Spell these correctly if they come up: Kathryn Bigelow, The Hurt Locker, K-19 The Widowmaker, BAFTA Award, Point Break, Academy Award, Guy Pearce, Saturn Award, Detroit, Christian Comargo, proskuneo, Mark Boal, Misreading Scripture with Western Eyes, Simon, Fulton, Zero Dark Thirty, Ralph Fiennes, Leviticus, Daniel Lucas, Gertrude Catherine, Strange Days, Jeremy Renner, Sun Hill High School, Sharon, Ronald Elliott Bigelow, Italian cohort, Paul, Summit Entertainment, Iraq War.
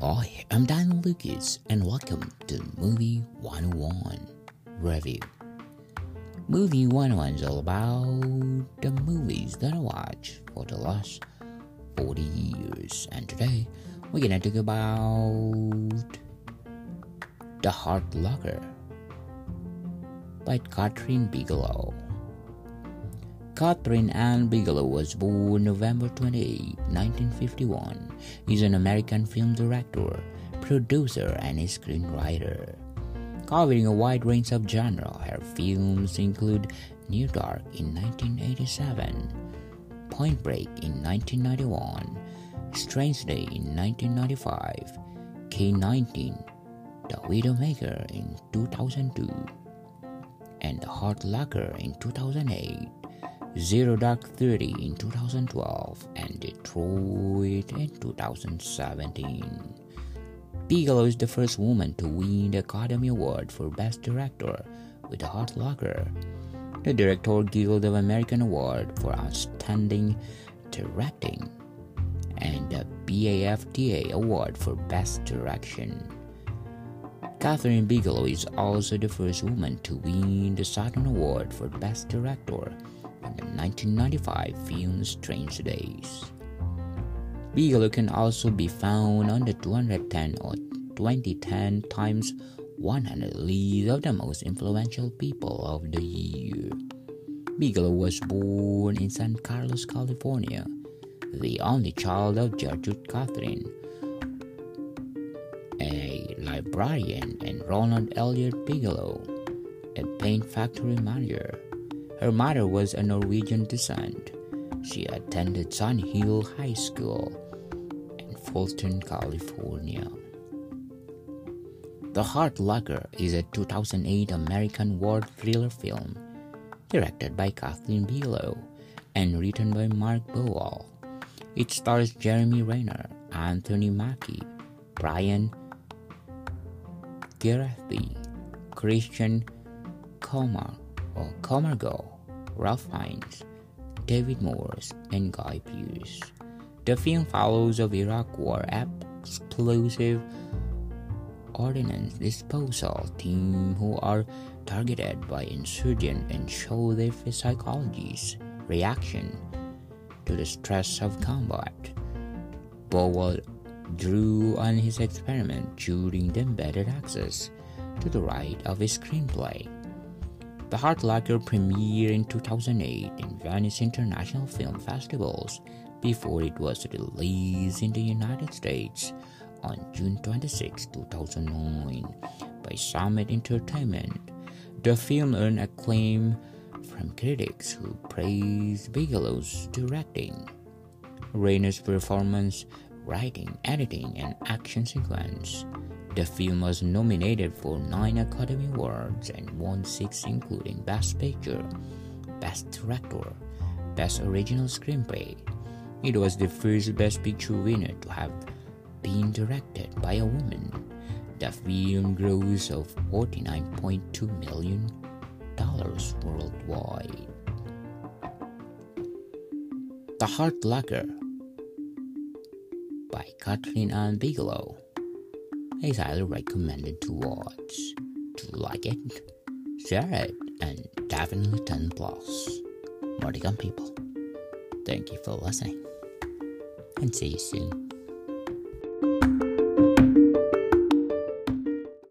Hi, I'm Daniel Lucas, and welcome to Movie 101 Review. Movie 101 is all about the movies that I watched for the last 40 years, and today we're gonna talk about The Hurt Locker by Kathryn Bigelow. Kathryn Ann Bigelow was born November 28, 1951. Is an American film director, producer, and a screenwriter. Covering a wide range of genres, her films include Zero Dark Thirty in 1987, Point Break in 1991, Strange Days in 1995, K-19 The Widowmaker in 2002, and The Hurt Locker in 2008. Zero Dark 30 in 2012 and Detroit in 2017. Bigelow is the first woman to win the Academy Award for Best Director with The Hurt Locker, the Director Guild of America Award for Outstanding Directing, and the BAFTA Award for Best Direction. Kathryn Bigelow is also the first woman to win the Saturn Award for Best Director on the 1995 film Strange Days. Bigelow can also be found on the 210 or 2010 times 100 list of the most influential people of the year. Bigelow was born in San Carlos, California, the only child of Gertrude Catherine, a librarian, and Ronald Elliott Bigelow, a paint factory manager. Her mother was of Norwegian descent. She attended Sun Hill High School in Fulton, California. The Hurt Locker is a 2008 American war thriller film directed by Kathryn Bigelow and written by Mark Boal. It stars Jeremy Renner, Anthony Mackie, Brian Gerethi, Christian Comargo, Ralph Fiennes, David Morse, and Guy Pearce. The film follows of Iraq War explosive ordnance disposal team who are targeted by insurgents and show their psychology's reaction to the stress of combat. Boal drew on his experiment during the embedded access to the right of his screenplay. The Hurt Locker premiered in 2008 in Venice International Film Festival before it was released in the United States on June 26, 2009 by Summit Entertainment. The film earned acclaim from critics who praised Bigelow's directing, Renner's performance, writing, editing, and action sequence. The film was nominated for 9 Academy Awards and won 6, including Best Picture, Best Director, Best Original Screenplay. It was the first Best Picture winner to have been directed by a woman. The film grossed of $49.2 million worldwide. The Hurt Locker by Kathryn Ann Bigelow is highly recommended to watch. To like it, share it, and definitely 10+. More to come, people. Thank you for listening, and see you soon.